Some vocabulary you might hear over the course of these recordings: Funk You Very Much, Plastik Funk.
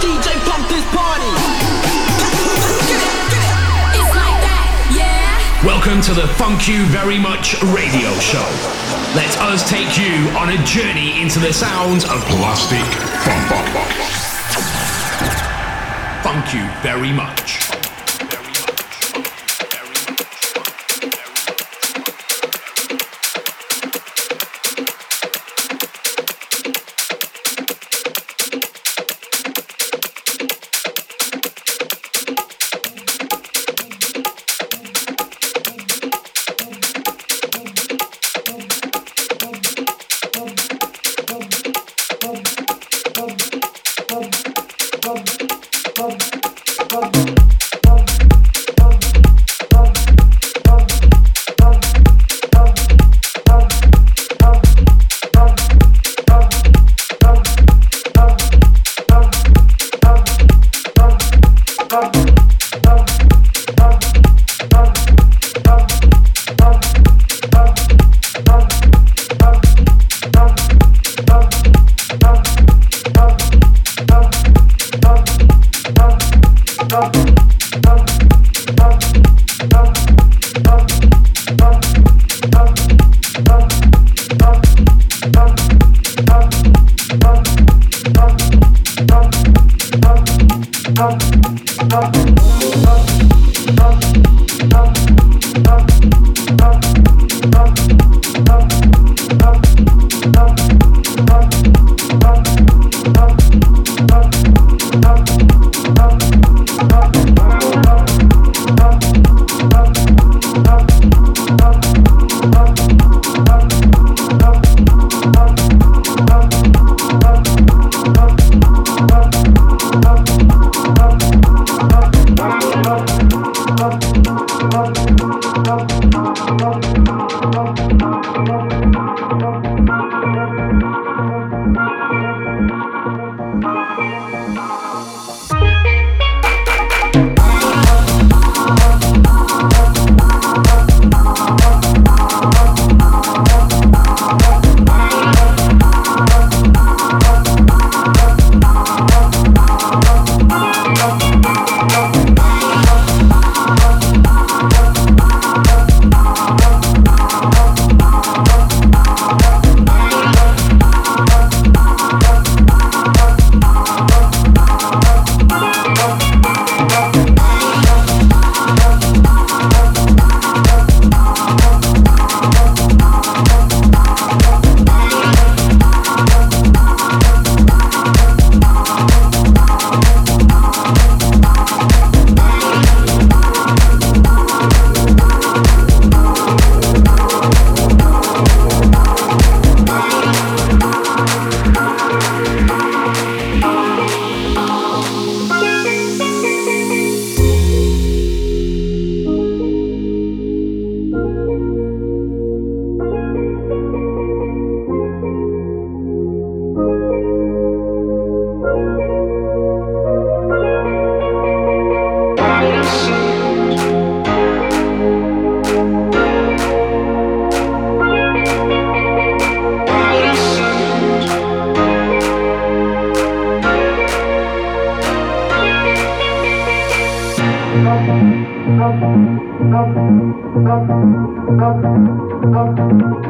DJ, pump this party. It's like that, yeah. Welcome to the Funk You Very Much radio show. Let us take you on a journey into the sounds of Plastik Funk. Funk You Very Much.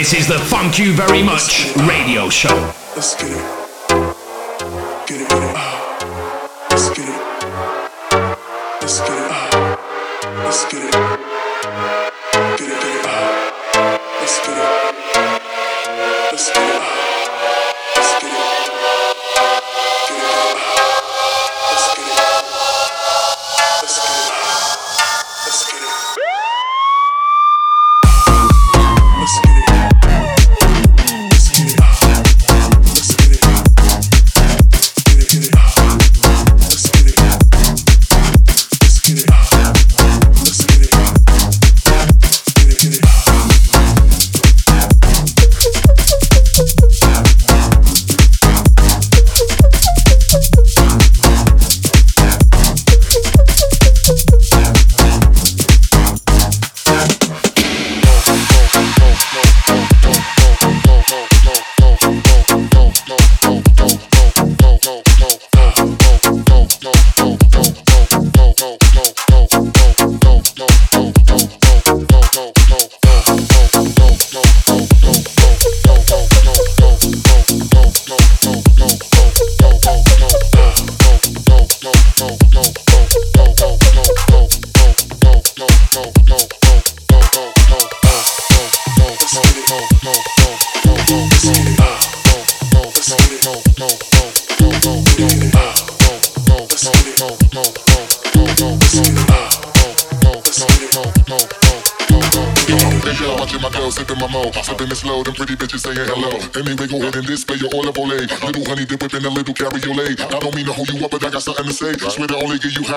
This is the Funk You Very Much radio show. Let's get it. Get it, get it. Let's get it. Let's get it. Let's get it. Get it, get it. Let's get it. Let's get it. Let's get it. Get it, get it. Let's get it. Let's get it. Let's get it. Let's get it.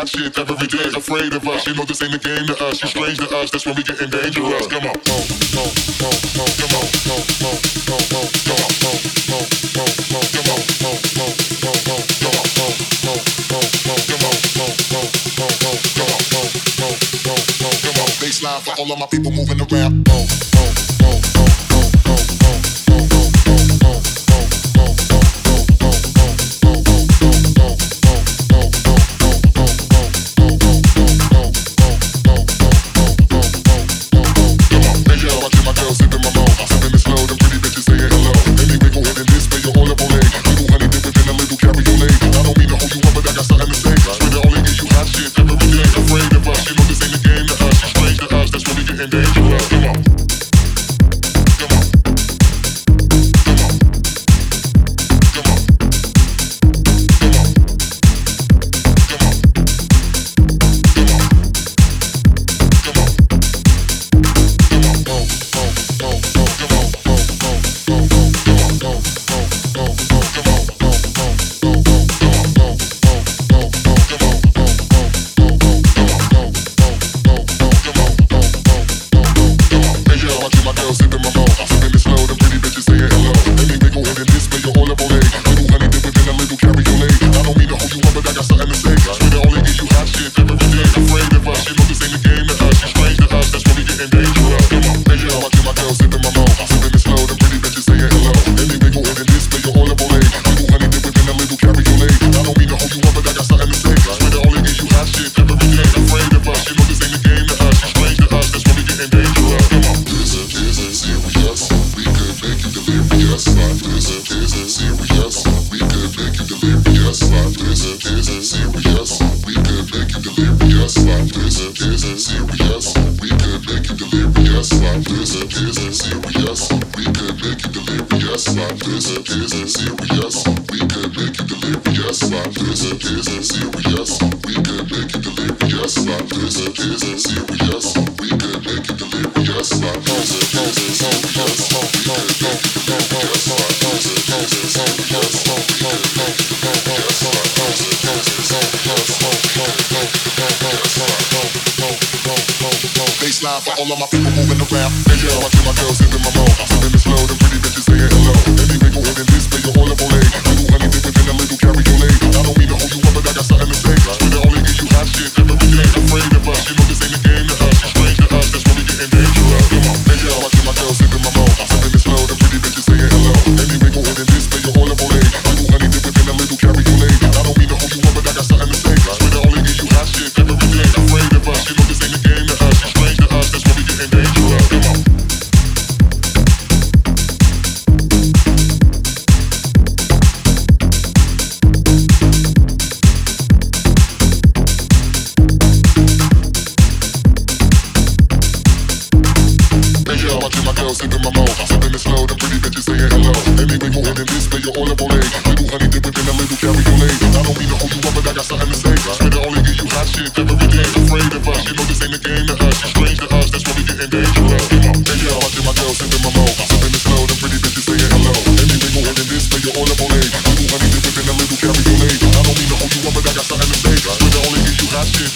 Shit every day, afraid of us. You know this ain't a game to us. You're strange to us. That's when we get dangerous. Come on, come on. Baseline for all of my people moving around. All of my people moving around, and yeah, I feel my girls in my mouth. Sipping this load and pretty bitches saying hello. And they go in this, they go all up on it. Little honey dip within a little cabriolet. I don't mean to hold you up, but I got something to say. But I only give you hot shit, every day. Afraid of us, you know this ain't a game to us. Strange to us, that's when we getting dangerous. Come on, and yeah, I feel my girls in my mouth. Sipping this load and pretty bitches saying hello. And they go in this, they go all up on it. Little honey dip within a little cabriolet. I don't mean to hold you up, but I got something to say. But I only give you hot shit,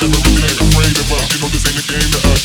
every day. Afraid of us, you know this ain't a game to us.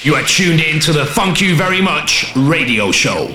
You are tuned in to the Funk You Very Much radio show.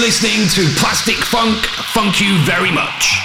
Listening to Plastik Funk, Funk You Very Much.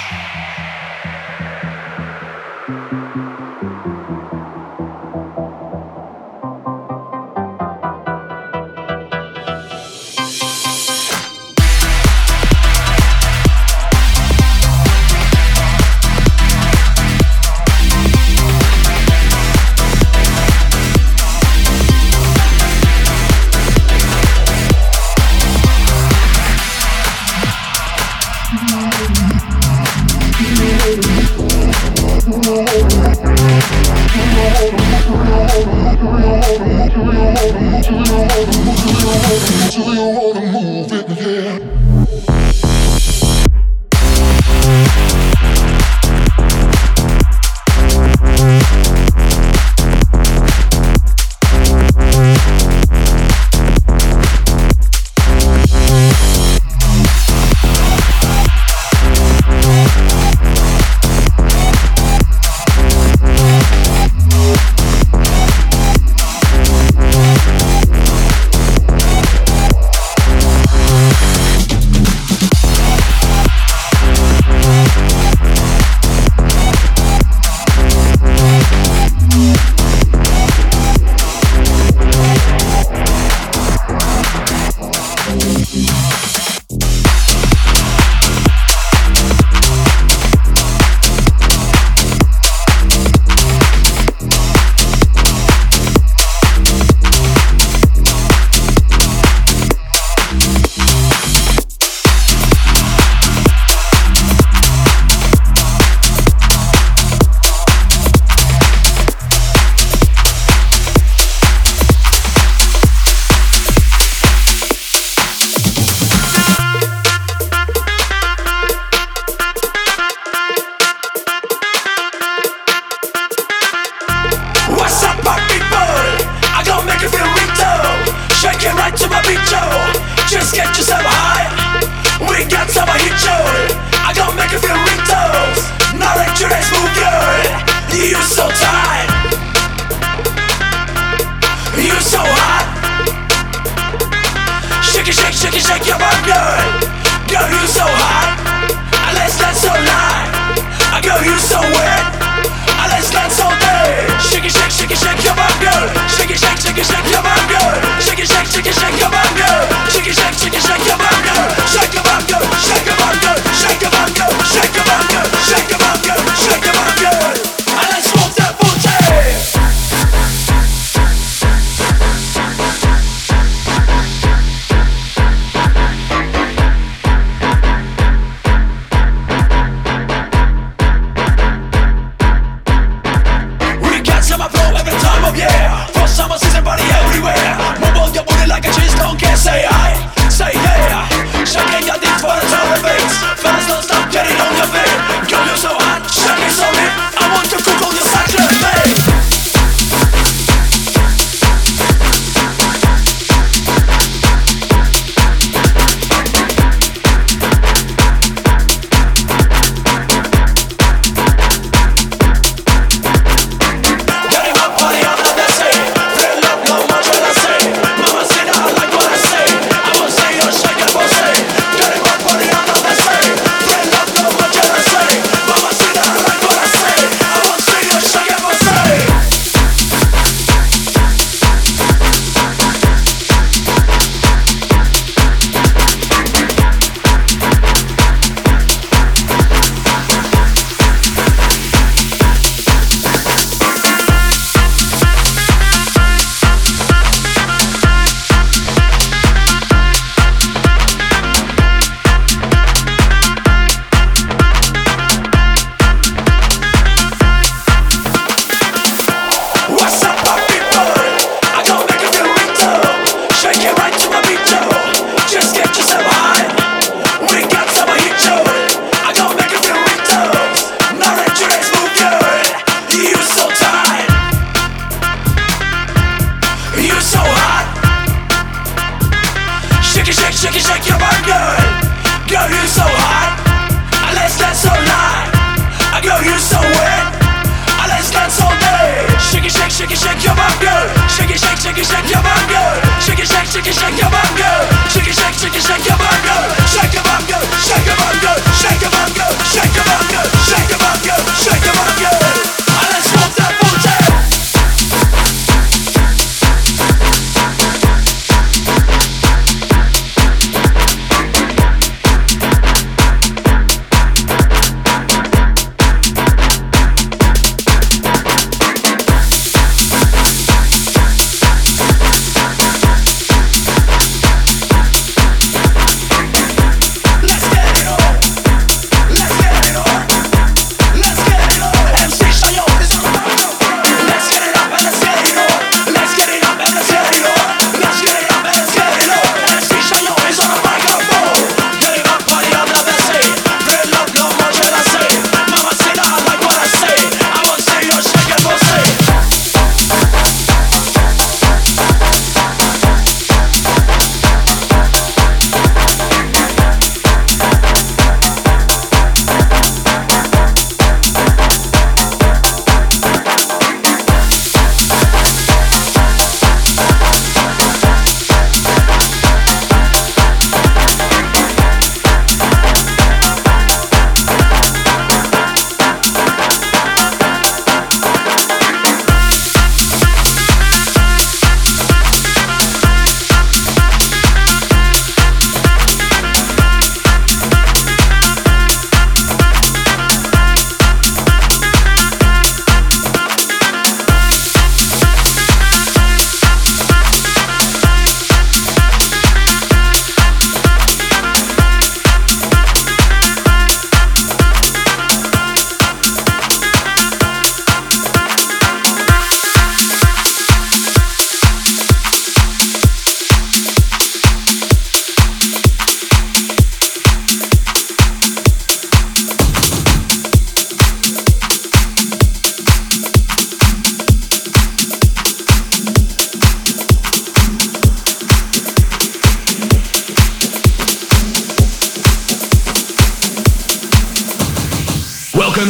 bounces and body everywhere. Move on your booty like a cheese, don't care. Say aye, say yeah. Shaking your dicks for the time of it. Fans don't stop getting on your feet. Girl, you're so hot, shaking so lit. I want to cook on your sachet, babe.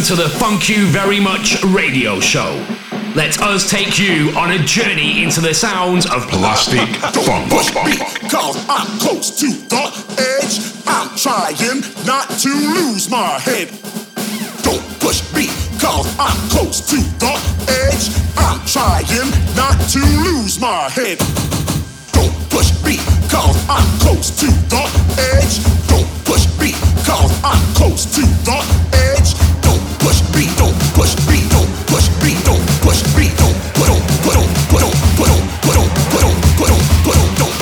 To the Funk You Very Much radio show. Let us take you on a journey into the sounds of Plastik Funk. Because I'm close to the edge, I'm trying not to lose my head. Don't push me, because I'm close to the edge, I'm trying not to lose my head. Don't push me, because I'm close to the edge. Don't push me, because I'm close to the edge. Push me, don't push me, don't push me, don't push me, don't put on, put on, put on, put on, put on, put on, put on, put on, don't.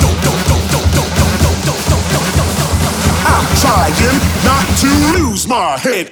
I'm trying not to lose my head.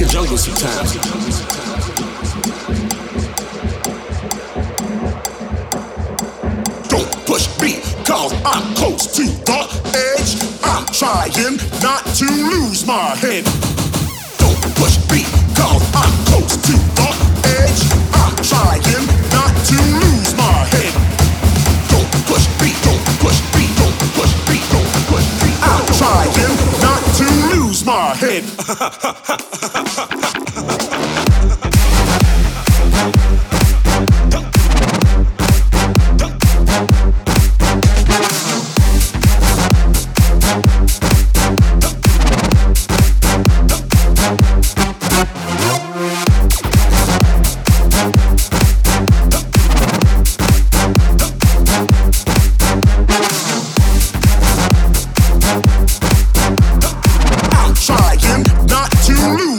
like a jungle sometimes. Don't push me, cause I'm close to the edge. I'm trying not to lose my head. Don't push me, cause I'm close to the edge. I'm trying not to lose my head. Don't push me, don't push me, don't push me, don't push me. I'm trying not to lose my head. Trying not to lose.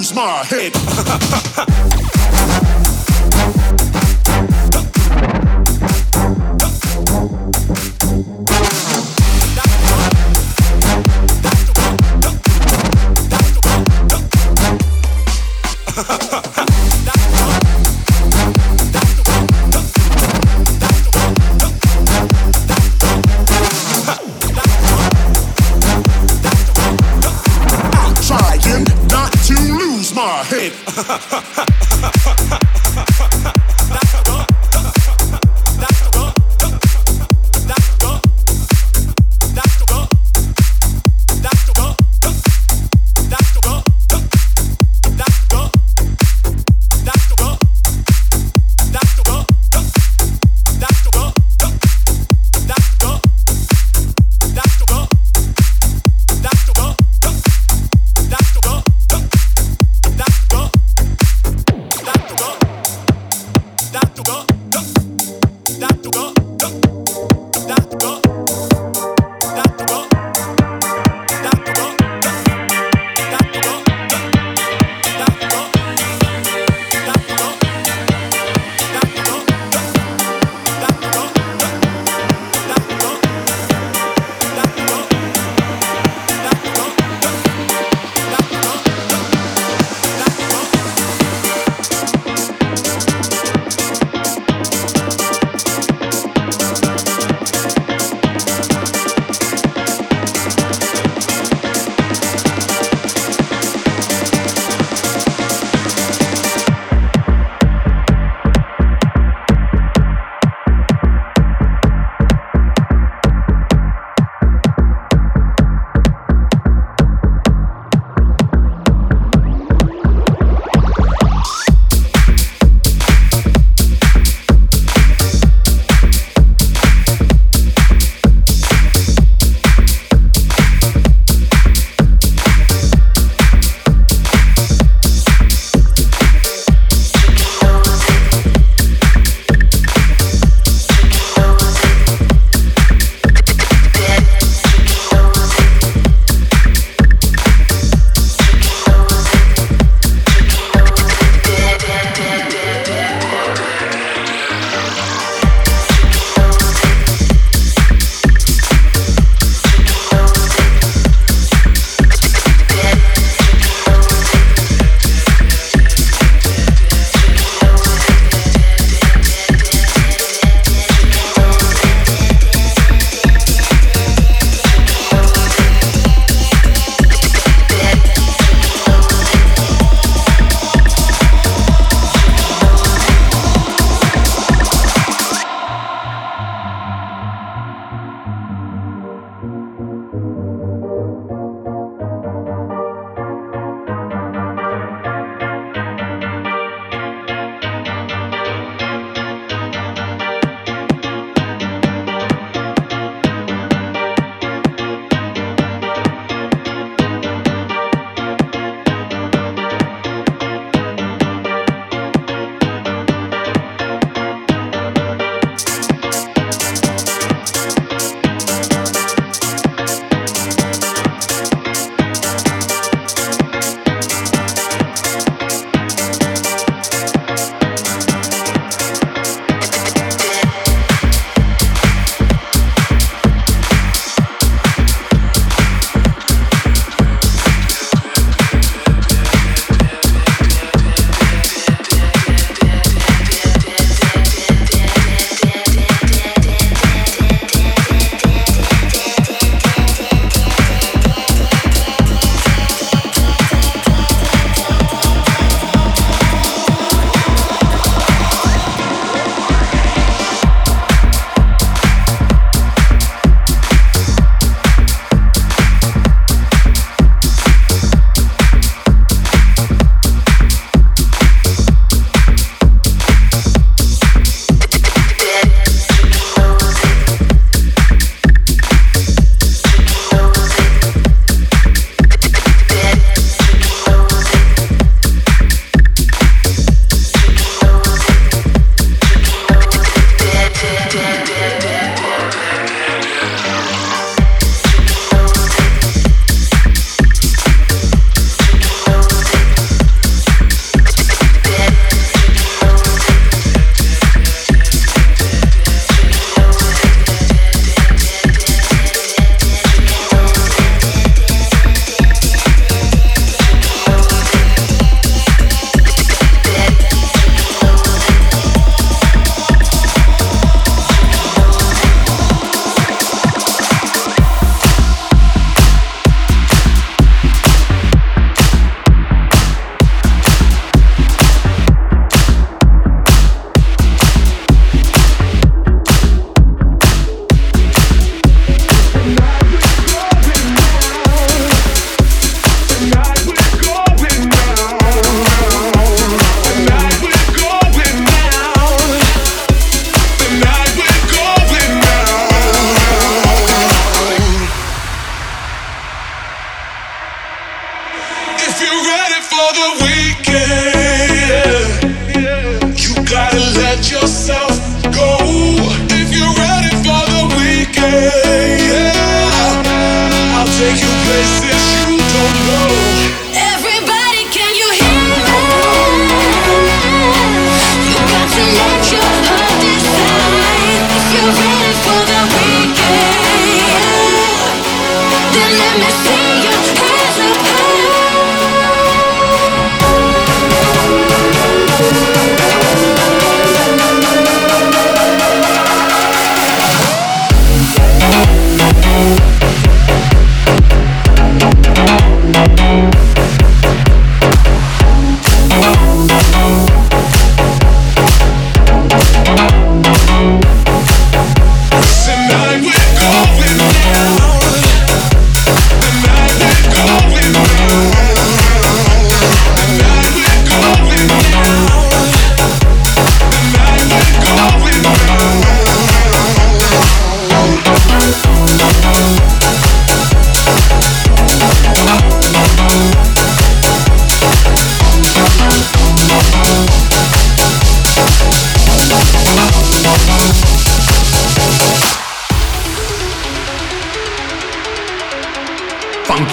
Thank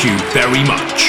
you very much.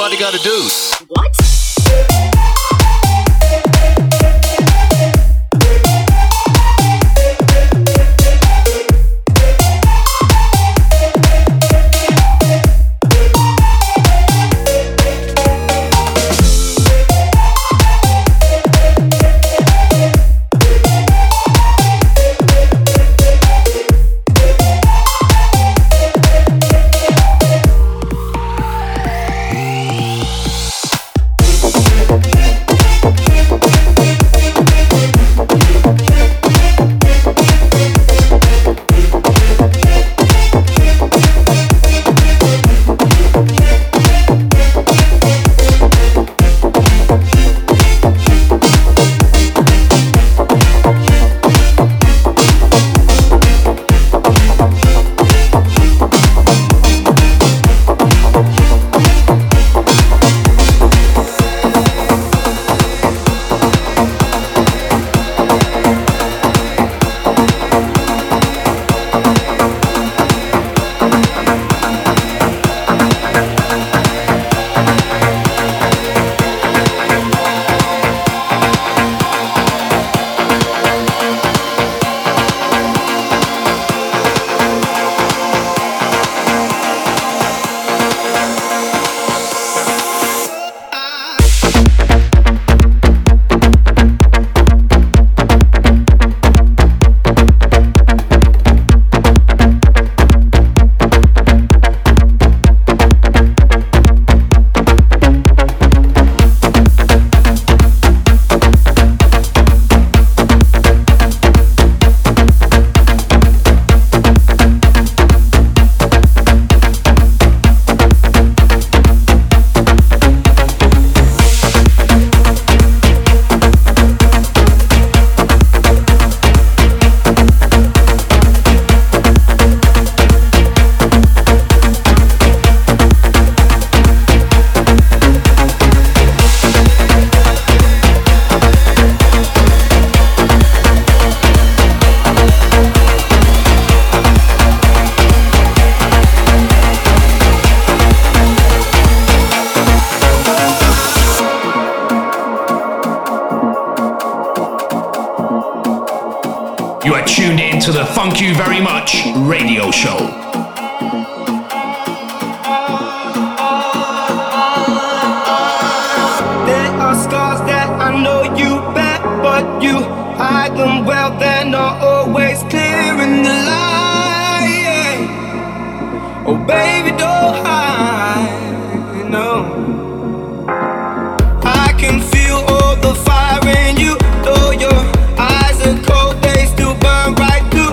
party gotta do? What? Thank you very much, radio show. There are scars that I know you bear, but you hide them well. They're not always clear in the light. Oh baby, don't hide, no. I can feel all the fire in you, though your eyes are cold, they still burn right through.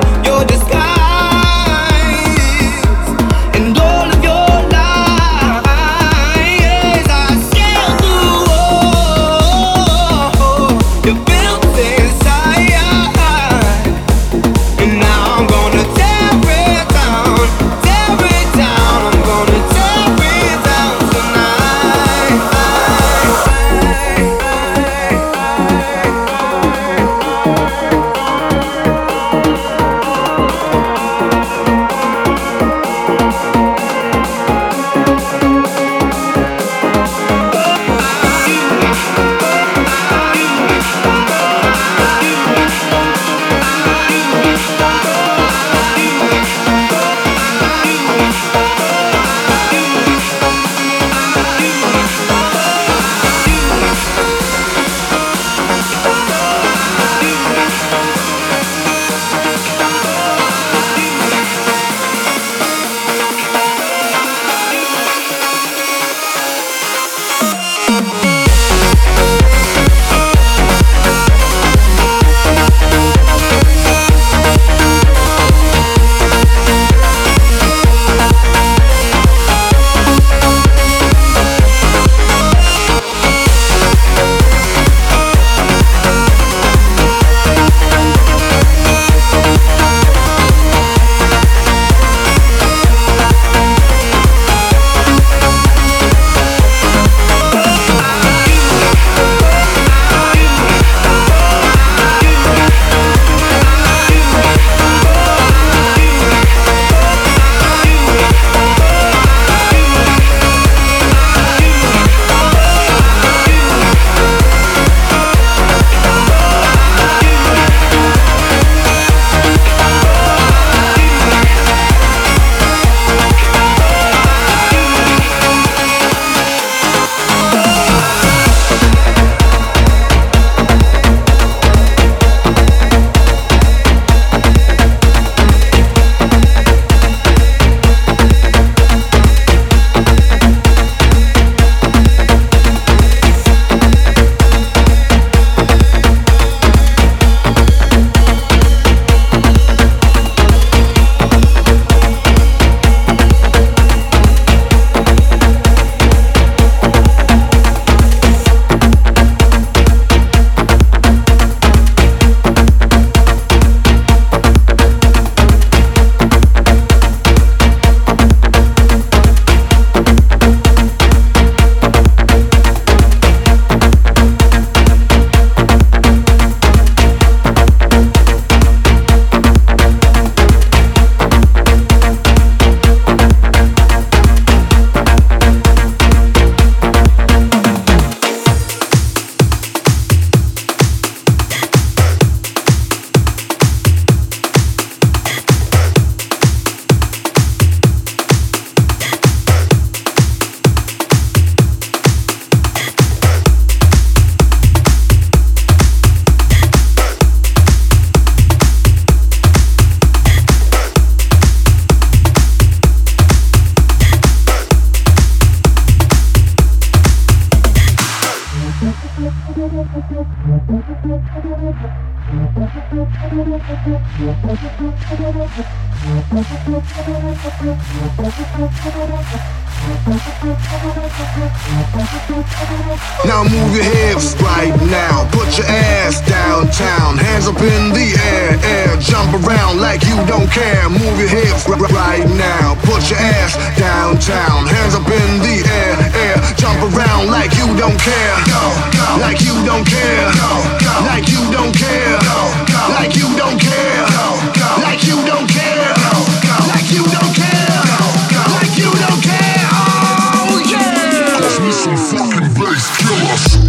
Now move your hips right now, put your ass downtown, hands up in the air, air, jump around like you don't care. Move your hips right now, put your ass downtown, hands up in the air, air, jump around like you don't care. Go, go, like you don't care. Go, go, like you don't care. Go, go, like you don't care. Go, go, like you don't care. Go, go, like you don't care. Go, go, like you don't care. Oh yeah. Cause we some fucking bass killers.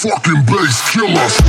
Fucking bass killers.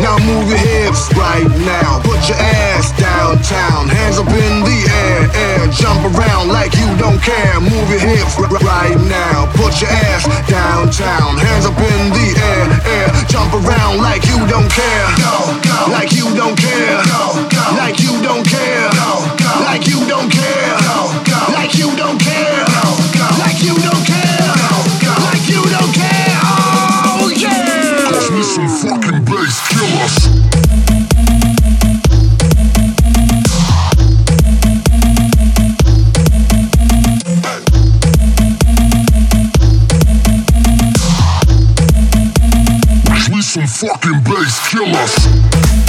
Now move your hips right now, put your ass downtown, hands up in the air, air, jump around like you don't care. Move your hips right now, put your ass downtown, hands up in the air, air, jump around like you don't care. Go, go, like you don't care. Go, go, like you don't care. Go, go, like you don't care. Go, go, like you don't care. Go, go, like you don't care. Go, go, like you don't care. Oh yeah. Cause we some fucking bass killers. Fucking bass killers.